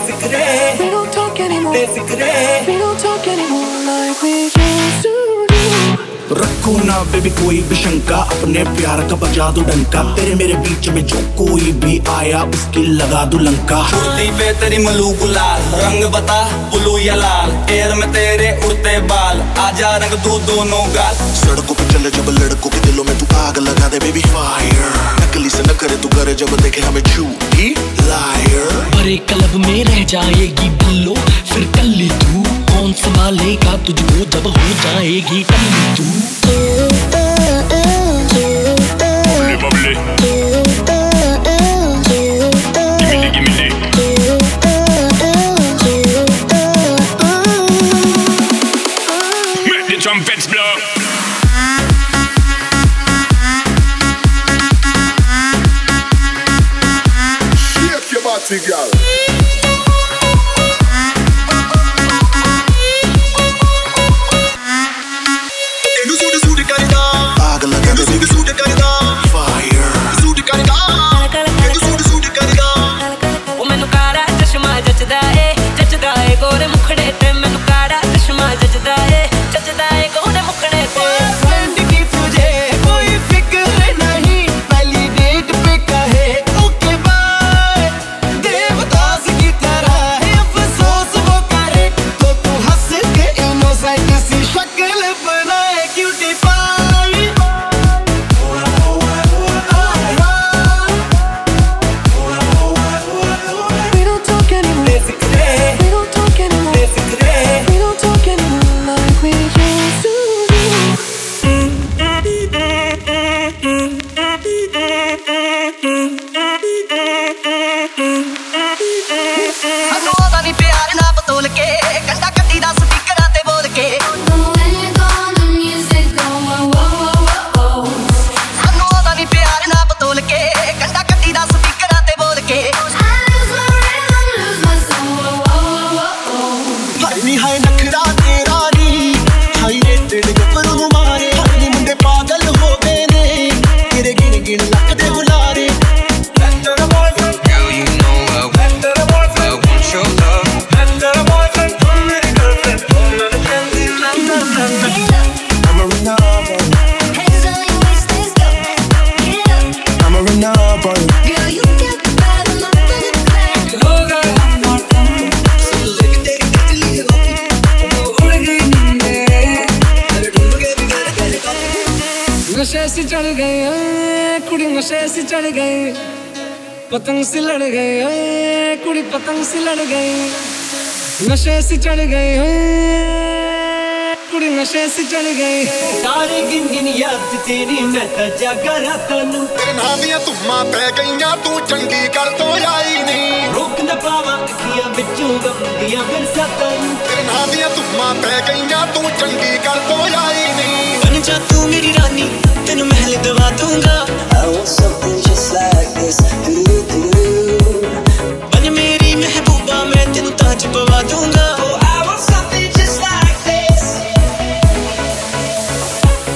Basically, we don't talk anymore. Basically, we don't talk anymore like we used to do. रखो ना baby कोई भी शंका, अपने प्यार का बजा दो डंका। तेरे मेरे बीच में जो कोई भी आया उसकी लगा दो लंका। कुर्ती पे तेरी मलूक लाल, रंग बता ब्लू या लाल, एयर में तेरे उड़ते बाल, आजा रंग दो दोनों गाल। सड़कों पे चले जब लड़कों के दिलों में तू आग लगा दे बेबी फायर। नकली से न करे तू करे जब देखे हमें झूठी लायर। अरे क्लब में रह जाएगी बिल्लो फिर कल्ली तू, कौन संभालेगा तुझको जब हो जाएगी कल्ली तू। Make the trumpets blow. Girl. नशे से चढ़ गए कुड़ी, नशे से चढ़ गए, पतंग से लड़ गए कुड़ी, पतंग से लड़ गए। नशे से चढ़ गए कुड़ी, नशे से चढ़ गए। तारे गिन गिन याद तेरी नशा जागा रतन, नामिया तुम्हां बह गईया तू चंगी कर तो आई नहीं। रोक न पावा अखियां बिचों गंदियां बरसातन, नामिया तुम्हां बह गईया तू चंगी कर तो आई नहीं। बन जा तू मेरी रानी, तेनु महल दवा दूंगा। I want something just like this, do do। बन मेरी महबूबा, मैं तेनु ताज पवा दूंगा। I want something just like this।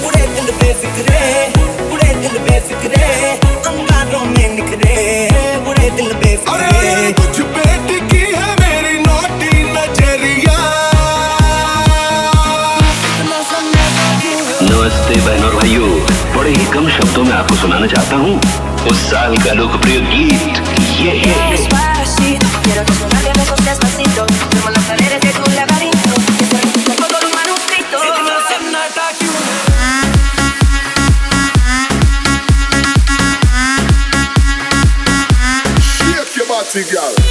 पूरे दिल पे फिक्रे, पूरे दिल पे फिक्रे, अंगारों में निखरे, पूरे दिल पे फिक्रे। अरे तुझ पे टिकी है मेरी नोटी नजरिया। नमस्ते बहनों और भाइयों, बड़े ही कम शब्दों में आपको सुनाना चाहता हूँ उस साल का लोकप्रिय गीत ये है।